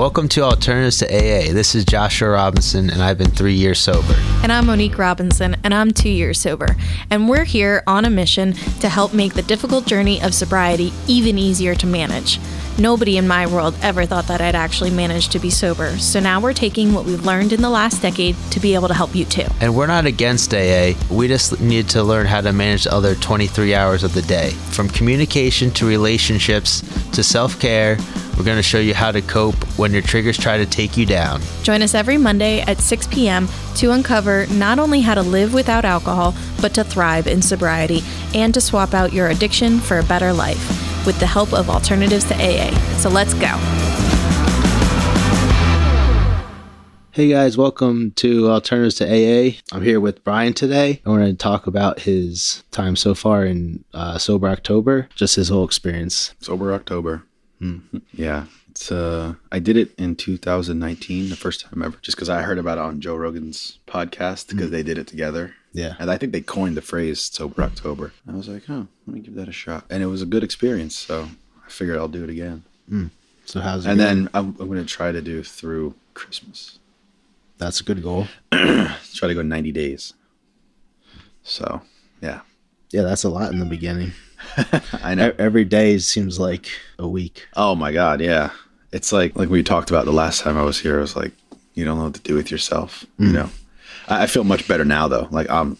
Welcome to Alternatives to AA. This is Joshua Robinson, and I've been 3 years sober. And I'm Monique Robinson, and I'm 2 years sober. And we're here on a mission to help make the difficult journey of sobriety even easier to manage. Nobody in my world ever thought that I'd actually manage to be sober. So now we're taking what we've learned in the last decade to be able to help you too. And we're not against AA. We just need to learn how to manage the other 23 hours of the day. From communication to relationships to self-care, we're going to show you how to cope when your triggers try to take you down. Join us every Monday at 6 p.m. to uncover not only how to live without alcohol, but to thrive in sobriety and to swap out your addiction for a better life with the help of Alternatives to AA. So let's go. Hey guys, welcome to Alternatives to AA. I'm here with Brian today. I want to talk about his time so far in Sober October, just his whole experience. Sober October. Mm-hmm. Yeah, it's I did it in 2019, the first time ever, just because I heard about it on Joe Rogan's podcast because they did it together. Yeah, and I think they coined the phrase Sober October. I was like, oh, let me give that a shot, and it was a good experience. So I figured I'll do it again. Mm. So how's it? And going? Then I'm going to try to do through Christmas. That's a good goal. Try to go 90 days. So yeah, that's a lot in the beginning. I know. Every day seems like a week. Oh my God, yeah. It's like we talked about the last time I was here. I was like, you don't know what to do with yourself. Mm. You know, I feel much better now though. Like I'm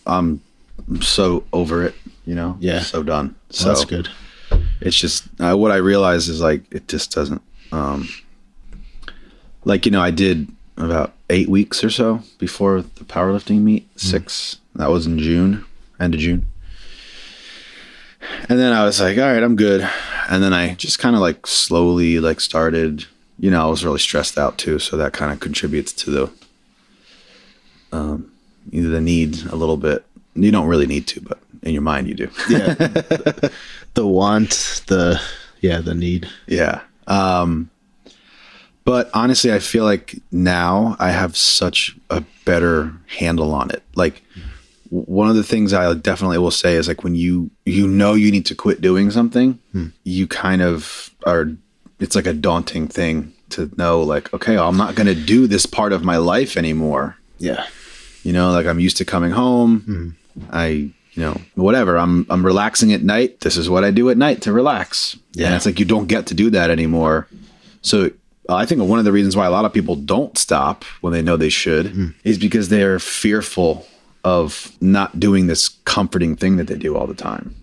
so over it. You know, yeah, so done. So well, that's good. It's just what I realized is like it just doesn't. Like you know, I did about 8 weeks or so before the powerlifting meet. 6. That was in June, end of June. And then I was like, all right, I'm good. And then I just kind of like slowly like started, you know, I was really stressed out too. So that kind of contributes to the, the need a little bit. You don't really need to, but in your mind you do. Yeah. The want, the need. Yeah. But honestly, I feel like now I have such a better handle on it. Like, one of the things I definitely will say is like when you know you need to quit doing something, you kind of are, it's like a daunting thing to know like, okay, I'm not going to do this part of my life anymore. Yeah. You know, like I'm used to coming home. Whatever. I'm relaxing at night. This is what I do at night to relax. Yeah. And it's like, you don't get to do that anymore. So I think one of the reasons why a lot of people don't stop when they know they should is because they're fearful of not doing this comforting thing that they do all the time.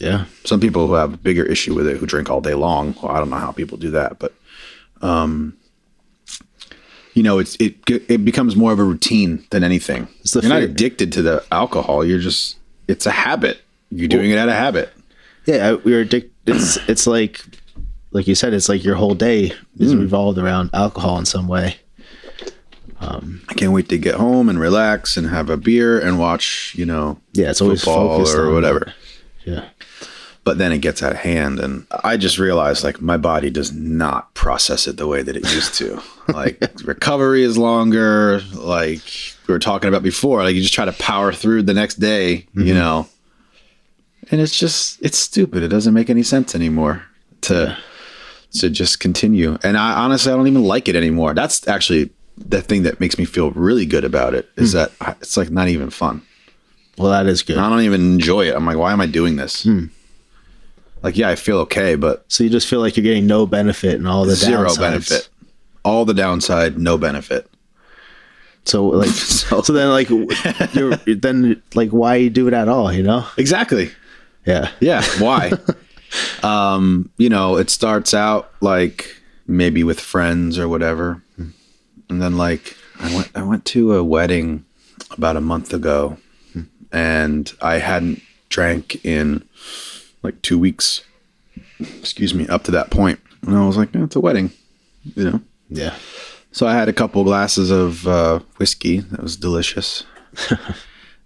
Yeah. Some people who have a bigger issue with it, who drink all day long. Well, I don't know how people do that, but, you know, it becomes more of a routine than anything. You're not addicted to the alcohol. You're just, it's a habit. You're doing it out of habit. Yeah. We're addicted. It's like you said, it's like your whole day is revolved around alcohol in some way. I can't wait to get home and relax and have a beer and watch, you know, it's always football or whatever. Yeah. But then it gets out of hand. And I just realized like my body does not process it the way that it used to. Like recovery is longer. Like we were talking about before, like you just try to power through the next day, you know, and it's just, it's stupid. It doesn't make any sense anymore to just continue. And I honestly don't even like it anymore. That's actually the thing that makes me feel really good about it is that it's like not even fun. Well, that is good. And I don't even enjoy it. I'm like, why am I doing this? Like, yeah, I feel okay, but so you just feel like you're getting no benefit and all the zero downsides. Benefit, all the downside, no benefit. So like, so then like, why do it at all? You know? Exactly. Yeah. Yeah. Why? You know, it starts out like maybe with friends or whatever. And then like I went to a wedding about a month ago and I hadn't drank in like 2 weeks, up to that point. And I was like, it's a wedding, you know? Yeah. So I had a couple glasses of whiskey. That was delicious.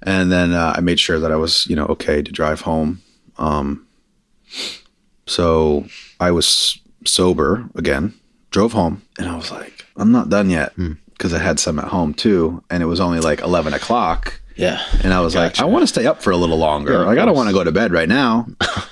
And then I made sure that I was, you know, okay to drive home. So I was sober again, drove home and I was like, I'm not done yet because I had some at home too. And it was only like 11 o'clock. Yeah. And I was like, I want to stay up for a little longer. Yeah, like, I don't want to go to bed right now.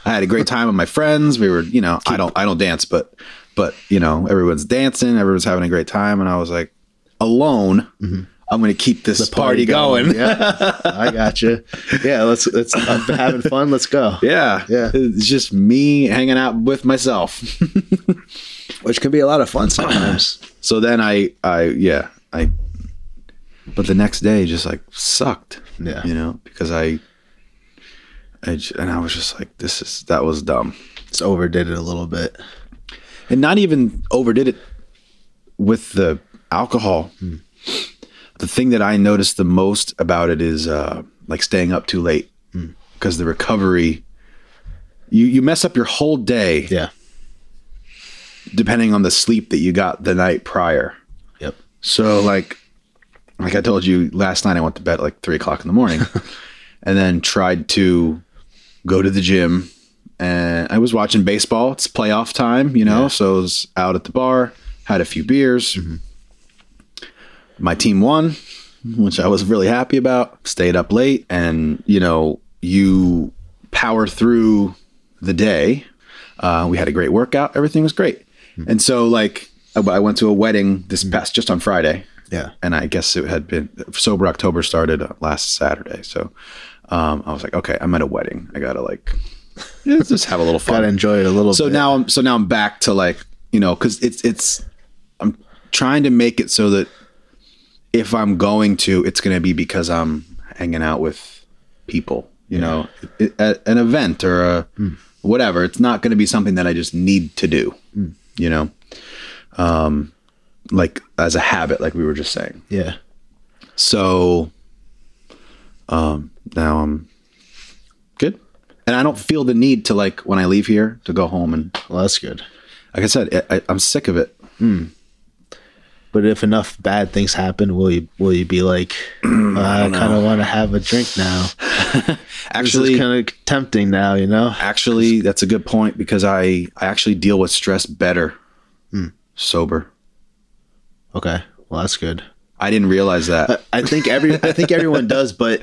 I had a great time with my friends. We were, you know, I don't dance, but But, you know, everyone's dancing, everyone's having a great time. And I was like, alone, mm-hmm. I'm going to keep this party going. Yeah, I gotcha. Yeah, let's I'm having fun. Let's go. Yeah. Yeah. It's just me hanging out with myself, which can be a lot of fun sometimes. So then but the next day just like sucked. Yeah. You know, because I was just like, that was dumb. Just overdid it a little bit. And not even overdid it with the alcohol. Mm. The thing that I noticed the most about it is like staying up too late, because the recovery, you mess up your whole day. Yeah. Depending on the sleep that you got the night prior. Yep. So like I told you last night, I went to bed at like 3:00 in the morning and then tried to go to the gym, and I was watching baseball. It's playoff time, you know? Yeah. So I was out at the bar, had a few beers. Mm-hmm. My team won, which I was really happy about. Stayed up late, and, you know, you power through the day. We had a great workout. Everything was great. Mm-hmm. And so, like, I went to a wedding this past, just on Friday. Yeah. And I guess it had been, Sober October started last Saturday. So I was like, okay, I'm at a wedding. I got to, like, just have a little fun. Got to enjoy it a little bit. So now I'm back to, like, you know, because I'm trying to make it so that, if I'm going to, it's going to be because I'm hanging out with people, you know, at an event or whatever. It's not going to be something that I just need to do, you know, like as a habit, like we were just saying. Yeah. So now I'm good. And I don't feel the need to, like, when I leave here, to go home. And well, that's good. Like I said, I'm sick of it. Mm. But if enough bad things happen, will you be like, I kind of want to have a drink now? Actually, it's kind of tempting now, you know? Actually, that's a good point, because I actually deal with stress better sober. Okay. Well, that's good. I didn't realize that. I think everyone does, but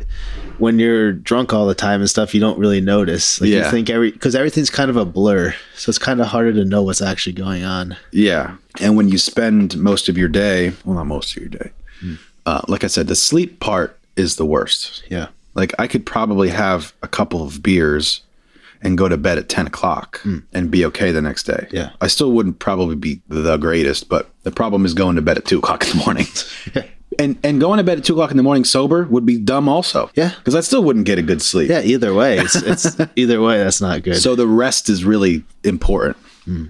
when you're drunk all the time and stuff, you don't really notice. Like, you think because everything's kind of a blur, so it's kind of harder to know what's actually going on. Yeah, and when you spend most of your day, well, not most of your day, like I said, the sleep part is the worst. Yeah, like I could probably have a couple of beers and go to bed at 10 o'clock and be okay the next day. Yeah. I still wouldn't probably be the greatest, but the problem is going to bed at 2:00 in the morning. And going to bed at 2:00 in the morning sober would be dumb also. Yeah. Because I still wouldn't get a good sleep. Yeah, either way. It's either way, that's not good. So the rest is really important. Mm.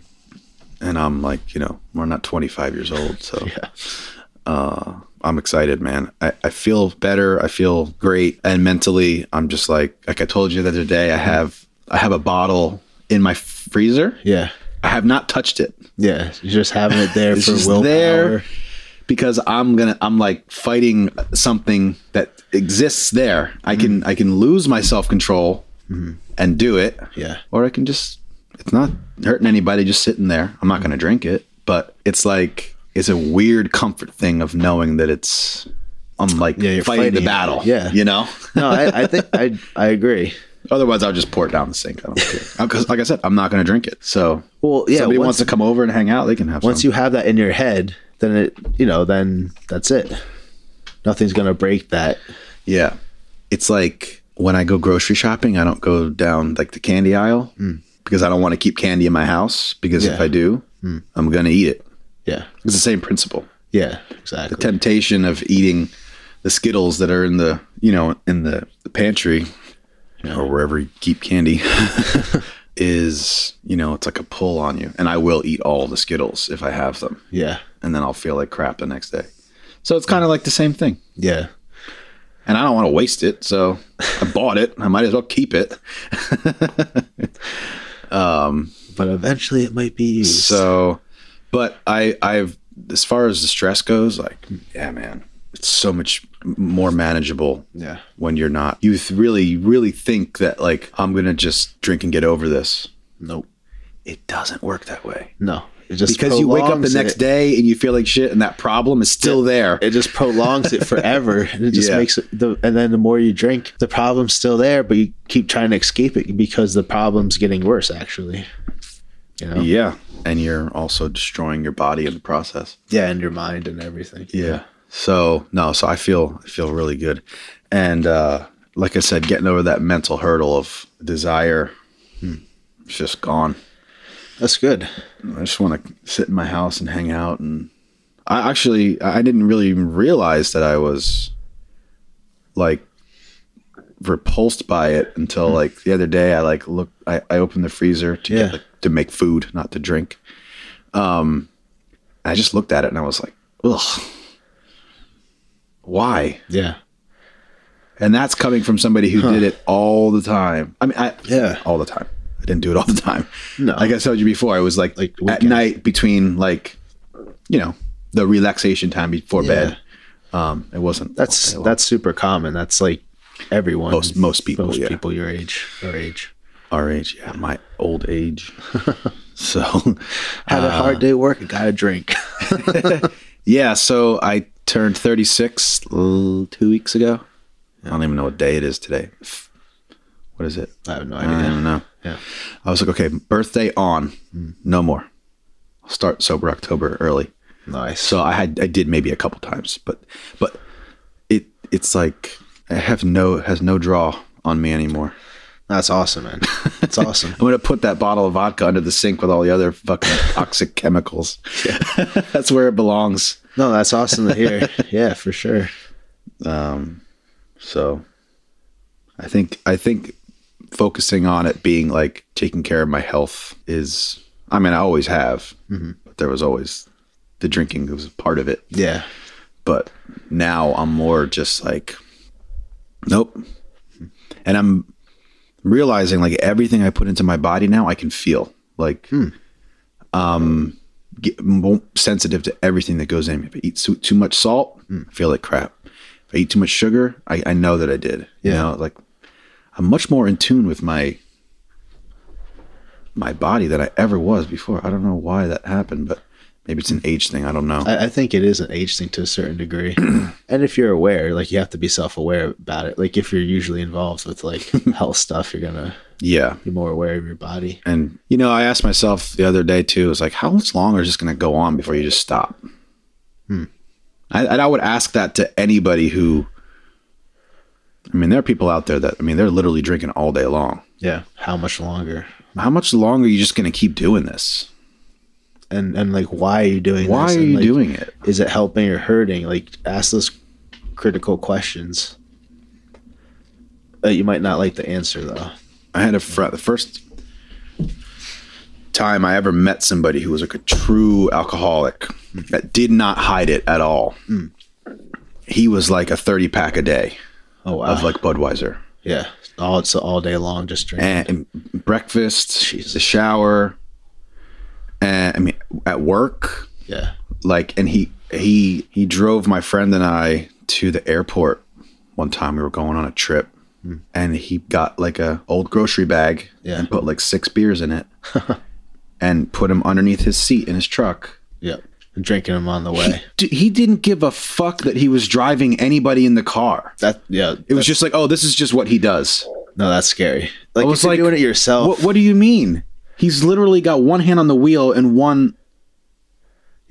And I'm like, you know, we're not 25 years old. So I'm excited, man. I feel better. I feel great. And mentally, I'm just like I told you the other day, I have a bottle in my freezer. Yeah. I have not touched it. Yeah. You're just having it there for willpower. There, because I'm like fighting something that exists there. Mm-hmm. I can lose my self-control and do it. Yeah. Or I can just, it's not hurting anybody, just sitting there. I'm not going to drink it, but it's like, it's a weird comfort thing of knowing that I'm like fighting the battle. Yeah. You know? No, I think I agree. Otherwise, I'll just pour it down the sink. I don't care. Because, like I said, I'm not going to drink it. So, well, yeah. Somebody wants to come over and hang out, they can have. Once you have that in your head, then then that's it. Nothing's going to break that. Yeah, it's like when I go grocery shopping, I don't go down like the candy aisle because I don't want to keep candy in my house. Because if I do, I'm going to eat it. Yeah, it's the same principle. Yeah, exactly. The temptation of eating the Skittles that are in the in the pantry. Or wherever you keep candy is, it's like a pull on you. And I will eat all the Skittles if I have them. Yeah. And then I'll feel like crap the next day. So it's kind of like the same thing. Yeah. And I don't want to waste it. So I bought it. I might as well keep it. But eventually it might be used. So, but I've, as far as the stress goes, like, yeah, man. It's so much more manageable when you're not. You really, really think that, like, I'm going to just drink and get over this. Nope. It doesn't work that way. No. It just because you wake up the next day and you feel like shit and that problem is still there. It just prolongs it forever. And it just makes it, and then the more you drink, the problem's still there, but you keep trying to escape it because the problem's getting worse, actually. You know? Yeah. And you're also destroying your body in the process. Yeah, and your mind and everything. Yeah. So, no, so I feel really good. And like I said, getting over that mental hurdle of desire, it's just gone. That's good. I just want to sit in my house and hang out. And I didn't really even realize that I was like repulsed by it until like the other day. I opened the freezer to get, like, to make food, not to drink. I just looked at it and I was like, ugh, why? Yeah. And that's coming from somebody who did it all the time. I mean, all the time. I didn't do it all the time. No. Like I told you before, I was like at night between like, you know, the relaxation time before bed. It wasn't. That's super common. That's like everyone. Most people your age. Our age. Yeah. My old age. So had a hard day at work. I got a drink. Yeah. So I turned 36 2 weeks ago. I don't even know what day it is today. What is it? I have no idea. I don't know. Yeah. I was like, okay, birthday on, no more. I'll start Sober October early. Nice. So I did maybe a couple times, but it's like it has no draw on me anymore. That's awesome, man. It's awesome. I'm gonna put that bottle of vodka under the sink with all the other fucking toxic chemicals. Yeah. That's where it belongs. No, that's awesome to hear. Yeah, for sure. So I think focusing on it being like taking care of my health is, I mean, I always have, but there was always the drinking was part of it. Yeah. But now I'm more just like, nope. And I'm realizing like everything I put into my body now I can feel like, sensitive to everything that goes in me. If I eat too much salt, I feel like crap. If I eat too much sugar, I know that I did. Yeah. You know, like I'm much more in tune with my body than I ever was before. I don't know why that happened, but maybe it's an age thing. I don't know. I think it is an age thing to a certain degree. And if you're aware, like you have to be self-aware about it. Like if you're usually involved with like health stuff, you're going to be more aware of your body. And, you know, I asked myself the other day too, it's like, how much longer is this going to go on before you just stop? And I would ask that to anybody who, I mean, there are people out there that, I mean, they're literally drinking all day long. Yeah. How much longer? How much longer are you just going to keep doing this? And like, why are you doing this? Why are you doing it? Is it helping or hurting? Like, ask those critical questions that you might not like the answer, though. I had a friend, the first time I ever met somebody who was like a true alcoholic that did not hide it at all. He was like a 30 pack a day of like Budweiser. Yeah. All day long, just drinking. And breakfast, the shower, and I mean, at work. Yeah. Like, and he drove my friend and I to the airport one time. We were going on a trip and he got like a old grocery bag and put like 6 beers in it. And put him underneath his seat in his truck. Yep. And drinking him on the way. He didn't give a fuck that he was driving anybody in the car. It was just like, oh, this is just what he does. No, that's scary. Like, I was like, doing it yourself. What do you mean? He's literally got one hand on the wheel and one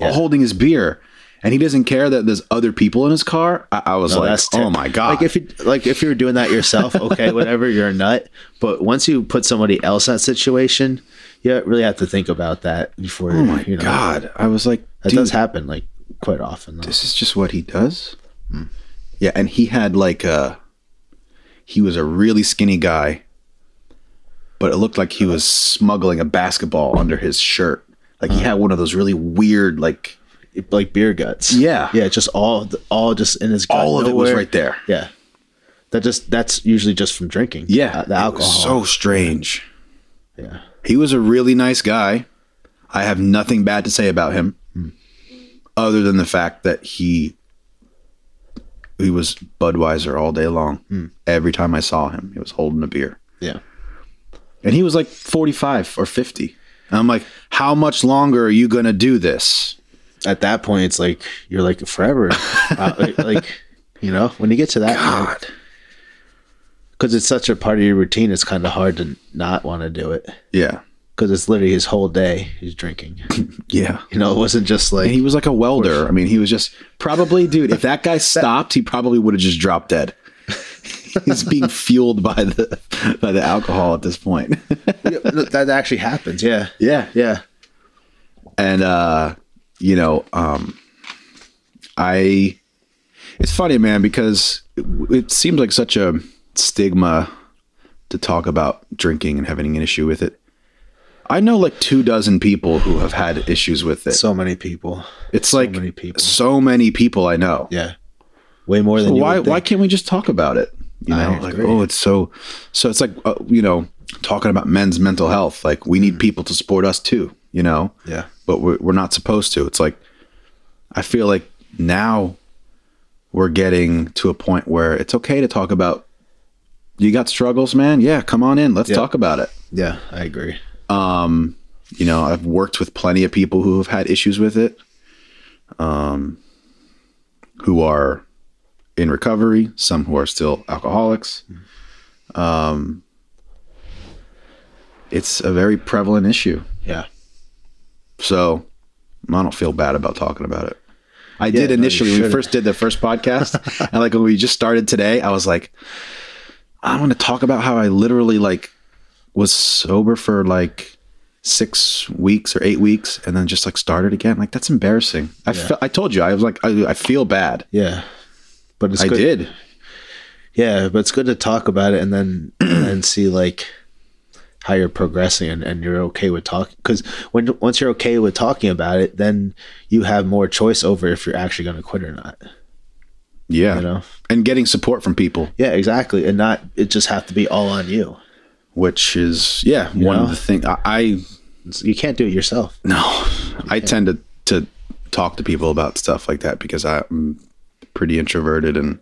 holding his beer. And he doesn't care that there's other people in his car. Oh my God. Like if you were doing that yourself, okay, whatever, you're a nut. But once you put somebody else in that situation, you really have to think about that before. Oh my God. I was like, that does happen like quite often, though. This is just what he does. Yeah. And he had like he was a really skinny guy, but it looked like he was smuggling a basketball under his shirt. Like he had one of those really weird, like beer guts. Yeah. Yeah. Just all just in his gut. All of it was right there. Yeah. That's usually just from drinking. Yeah. The alcohol. So strange. Yeah. He was a really nice guy. I have nothing bad to say about him other than the fact that he was Budweiser all day long. Every time I saw him, he was holding a beer. Yeah. And he was like 45 or 50. And I'm like, how much longer are you going to do this? At that point, it's like, you're like forever. When you get to that point, because it's such a part of your routine, it's kind of hard to not want to do it. Yeah. because it's literally his whole day he's drinking. Yeah. You know, it wasn't just like... And he was like a welder. I mean, he was just... Probably, dude, if that guy stopped, he probably would have just dropped dead. He's being fueled by the alcohol at this point. Yeah, that actually happens. Yeah. Yeah. Yeah. And, you know, it's funny, man, because it seems like such a stigma to talk about drinking and having an issue with it. I know like 24 people who have had issues with it. So many people. It's like so many people I know. Yeah. Way more than you would think. Why can't we just talk about it? You know, like, oh, it's so it's like, you know, talking about men's mental health, like we need people to support us too, you know? Yeah. But we're not supposed to. It's like, I feel like now we're getting to a point where it's okay to talk about, you got struggles, man. Yeah. Come on in. Let's talk about it. Yeah, I agree. You know, I've worked with plenty of people who have had issues with it, who are in recovery, some who are still alcoholics. It's a very prevalent issue. Yeah. So I don't feel bad about talking about it. I did initially when we first did the first podcast and like when we just started today, I was like, I want to talk about how I literally like was sober for like 6 weeks or 8 weeks and then just like started again. Like that's embarrassing. I told you, I was like, I feel bad. Yeah. But it's good. I did. Yeah. But it's good to talk about it and then and see like how you're progressing and you're okay with talking. Because once you're okay with talking about it, then you have more choice over if you're actually going to quit or not. Yeah. You know? And getting support from people. Yeah, exactly. And not, it just have to be all on you. Which is, yeah, you one know? Of the things I you can't do it yourself. No. I tend to talk to people about stuff like that because I'm pretty introverted and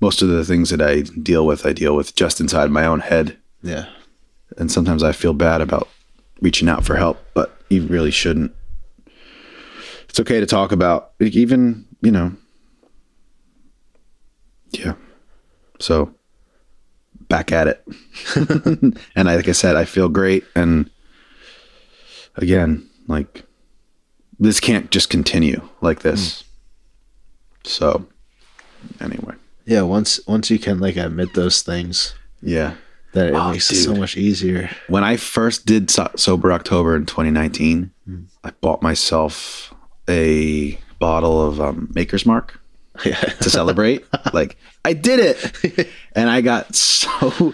most of the things that I deal with just inside my own head. Yeah. And sometimes I feel bad about reaching out for help, but you really shouldn't. It's okay to talk about, even, you know. Yeah. So back at it. And like I said, I feel great. And again, like this can't just continue like this. So anyway, yeah, once you can like admit those things, yeah, that it makes it so much easier. When I first did Sober October in 2019, I bought myself a bottle of Maker's Mark to celebrate. Like I did it, and I got so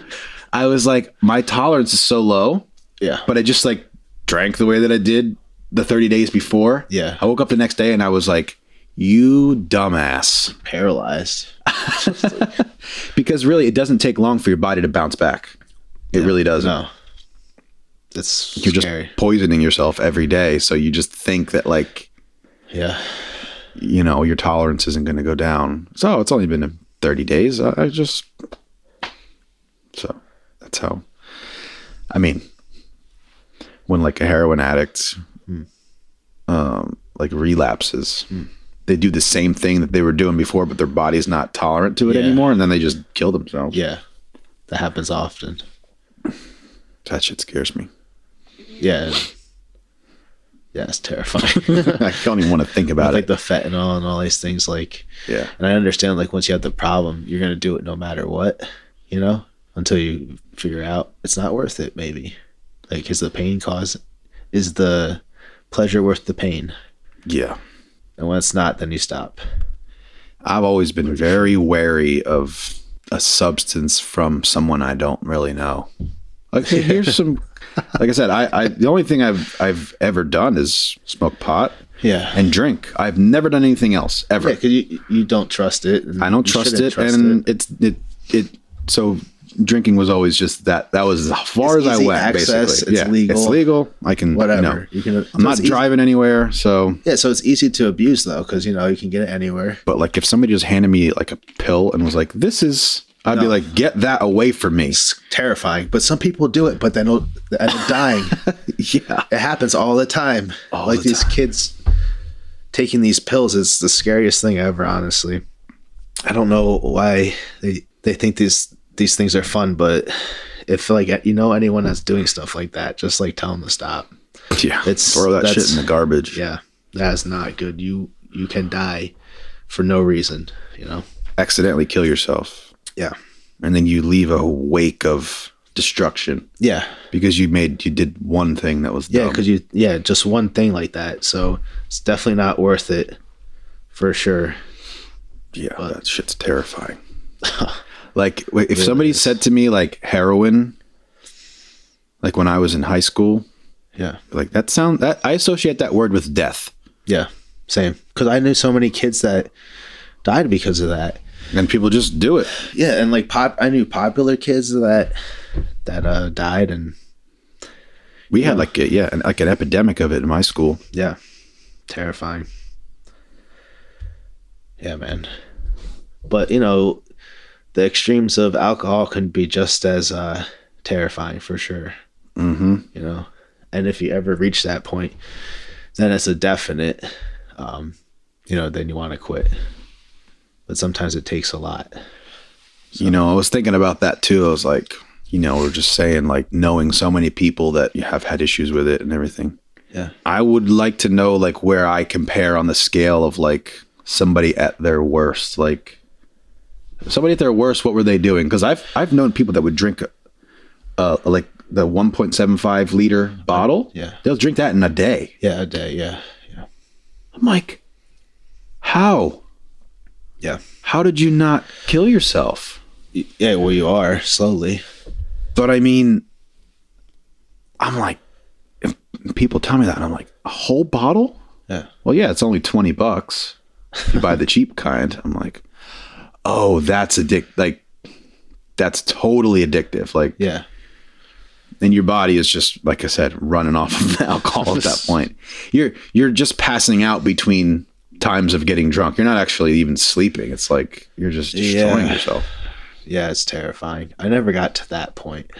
I was like, my tolerance is so low. Yeah, but I just like drank the way that I did the 30 days before. Yeah, I woke up the next day and I was like, you dumbass. Paralyzed. Because really, it doesn't take long for your body to bounce back. It really doesn't. No. It's You're scary. Just poisoning yourself every day. So you just think that like, yeah, you know, your tolerance isn't going to go down. So it's only been 30 days. So that's how, I mean, when like a heroin addict, like relapses, they do the same thing that they were doing before, but their body's not tolerant to it anymore. And then they just kill themselves. Yeah. That happens often. That shit scares me. Yeah. Yeah. It's terrifying. I don't even want to think about it. Like the fentanyl and all these things. Like, yeah. And I understand like once you have the problem, you're going to do it no matter what, you know, until you figure out it's not worth it. Maybe like, is the pleasure worth the pain? Yeah. And when it's not, then you stop. I've always been very wary of a substance from someone I don't really know. Okay, here's some. Like I said, I the only thing I've ever done is smoke pot. Yeah. And drink. I've never done anything else ever. Yeah, because you don't trust it. I don't trust it, it's so drinking was always just that. That was as far as I went. Access, basically, it's legal. It's legal. I can whatever. You know, I'm not driving anywhere, so yeah. So it's easy to abuse though, because you know you can get it anywhere. But like if somebody just handed me like a pill and was like, "This is," I'd be like, "Get that away from me!" It's terrifying. But some people do it, but then they end up dying. Yeah, it happens all the time. Like these kids taking these pills is the scariest thing ever. Honestly, I don't know why they think these things are fun, but if like you know anyone that's doing stuff like that, just like tell them to stop. Yeah, throw that shit in the garbage. Yeah, that's not good. You can die for no reason. You know, accidentally kill yourself. Yeah, and then you leave a wake of destruction. Yeah, because you did one thing that was dumb. Yeah, because just one thing like that. So it's definitely not worth it, for sure. Yeah, but that shit's terrifying. Like if somebody said to me like heroin, like when I was in high school, yeah, like that I associate that word with death. Yeah, same. Because I knew so many kids that died because of that. And people just do it. Yeah, and like I knew popular kids that died, and we had an epidemic of it in my school. Yeah, terrifying. Yeah, man. But you know, the extremes of alcohol can be just as terrifying, for sure. Mm-hmm. You know, and if you ever reach that point, then it's a definite. You know, then you want to quit. But sometimes it takes a lot. So. You know, I was thinking about that too. I was like, you know, we're just saying like knowing so many people that have had issues with it and everything. Yeah. I would like to know like where I compare on the scale of like somebody at their worst. Like somebody at their worst, what were they doing? Because I've known people that would drink like the 1.75 liter bottle. Yeah. They'll drink that in a day. Yeah, a day. Yeah. Yeah. I'm like, how? Yeah. How did you not kill yourself? Yeah, well, you are slowly. But I mean, I'm like, if people tell me that, and I'm like, a whole bottle? Yeah. Well, yeah, it's only $20. You buy the cheap kind. I'm like, oh, that's addictive. Like, that's totally addictive. Like, yeah. And your body is just, like I said, running off of the alcohol at that point. You're just passing out between times of getting drunk. You're not actually even sleeping. It's like you're just destroying yourself. Yeah, it's terrifying. I never got to that point.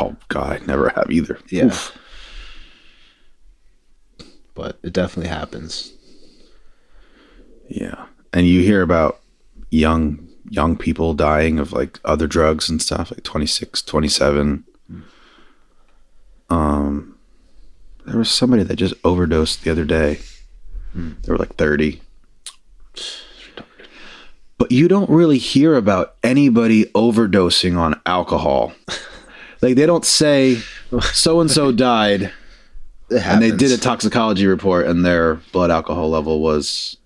Oh God, I never have either. Yeah. Oof. But it definitely happens. Yeah. And you hear about young people dying of like other drugs and stuff, like 26, 27. There was somebody that just overdosed the other day. They were like 30. But you don't really hear about anybody overdosing on alcohol. Like they don't say so-and-so died and they did a toxicology report and their blood alcohol level was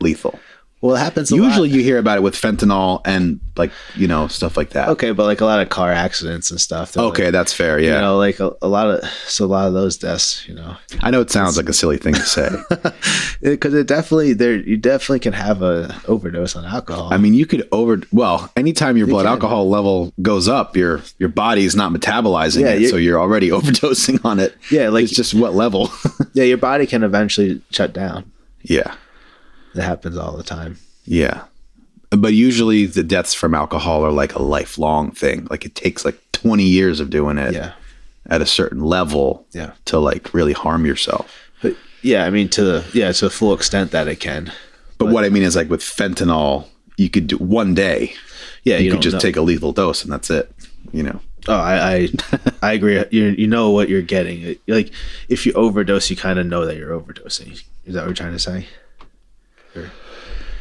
lethal. Well, it happens a lot. Usually you hear about it with fentanyl and like, you know, stuff like that. Okay. But like a lot of car accidents and stuff. Okay. Like, that's fair. Yeah. You know, like a lot of those deaths, you know, I know it sounds like a silly thing to say because you definitely can have a overdose on alcohol. I mean, you could anytime your blood alcohol level goes up, your body's not metabolizing it. So you're already overdosing on it. Yeah. Like it's just what level. Yeah. Your body can eventually shut down. Yeah. That happens all the time. Yeah. But usually the deaths from alcohol are like a lifelong thing. Like it takes like 20 years of doing it at a certain level to like really harm yourself. But yeah, I mean to the full extent that it can. But what I mean is like with fentanyl, you could do one day. Yeah, you could just take a lethal dose and that's it, you know. Oh, I agree. You know what you're getting. Like if you overdose, you kind of know that you're overdosing. Is that what you're trying to say?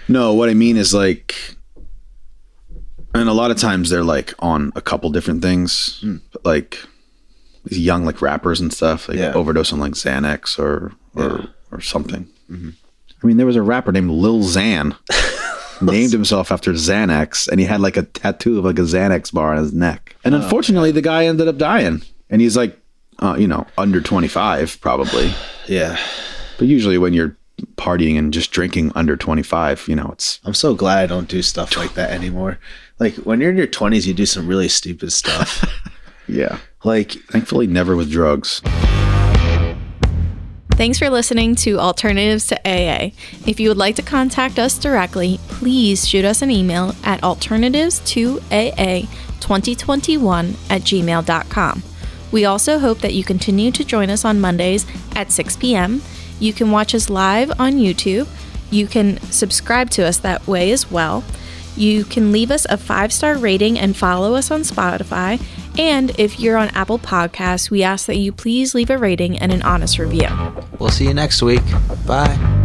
No, what I mean is like, and a lot of times they're like on a couple different things, like these young like rappers and stuff, like overdose on like Xanax or something. Mm-hmm. I mean, there was a rapper named Lil Xan, named himself after Xanax, and he had like a tattoo of like a Xanax bar on his neck. And unfortunately, the guy ended up dying, and he's like, you know, under 25 probably. Yeah, but usually when you're partying and just drinking under 25, you know, I'm so glad I don't do stuff like that anymore. Like when you're in your 20s, you do some really stupid stuff. Yeah. Like thankfully never with drugs. Thanks for listening to Alternatives to AA. If you would like to contact us directly, please shoot us an email at alternatives2aa2021@gmail.com. We also hope that you continue to join us on Mondays at 6 p.m. You can watch us live on YouTube. You can subscribe to us that way as well. You can leave us a 5-star rating and follow us on Spotify. And if you're on Apple Podcasts, we ask that you please leave a rating and an honest review. We'll see you next week. Bye.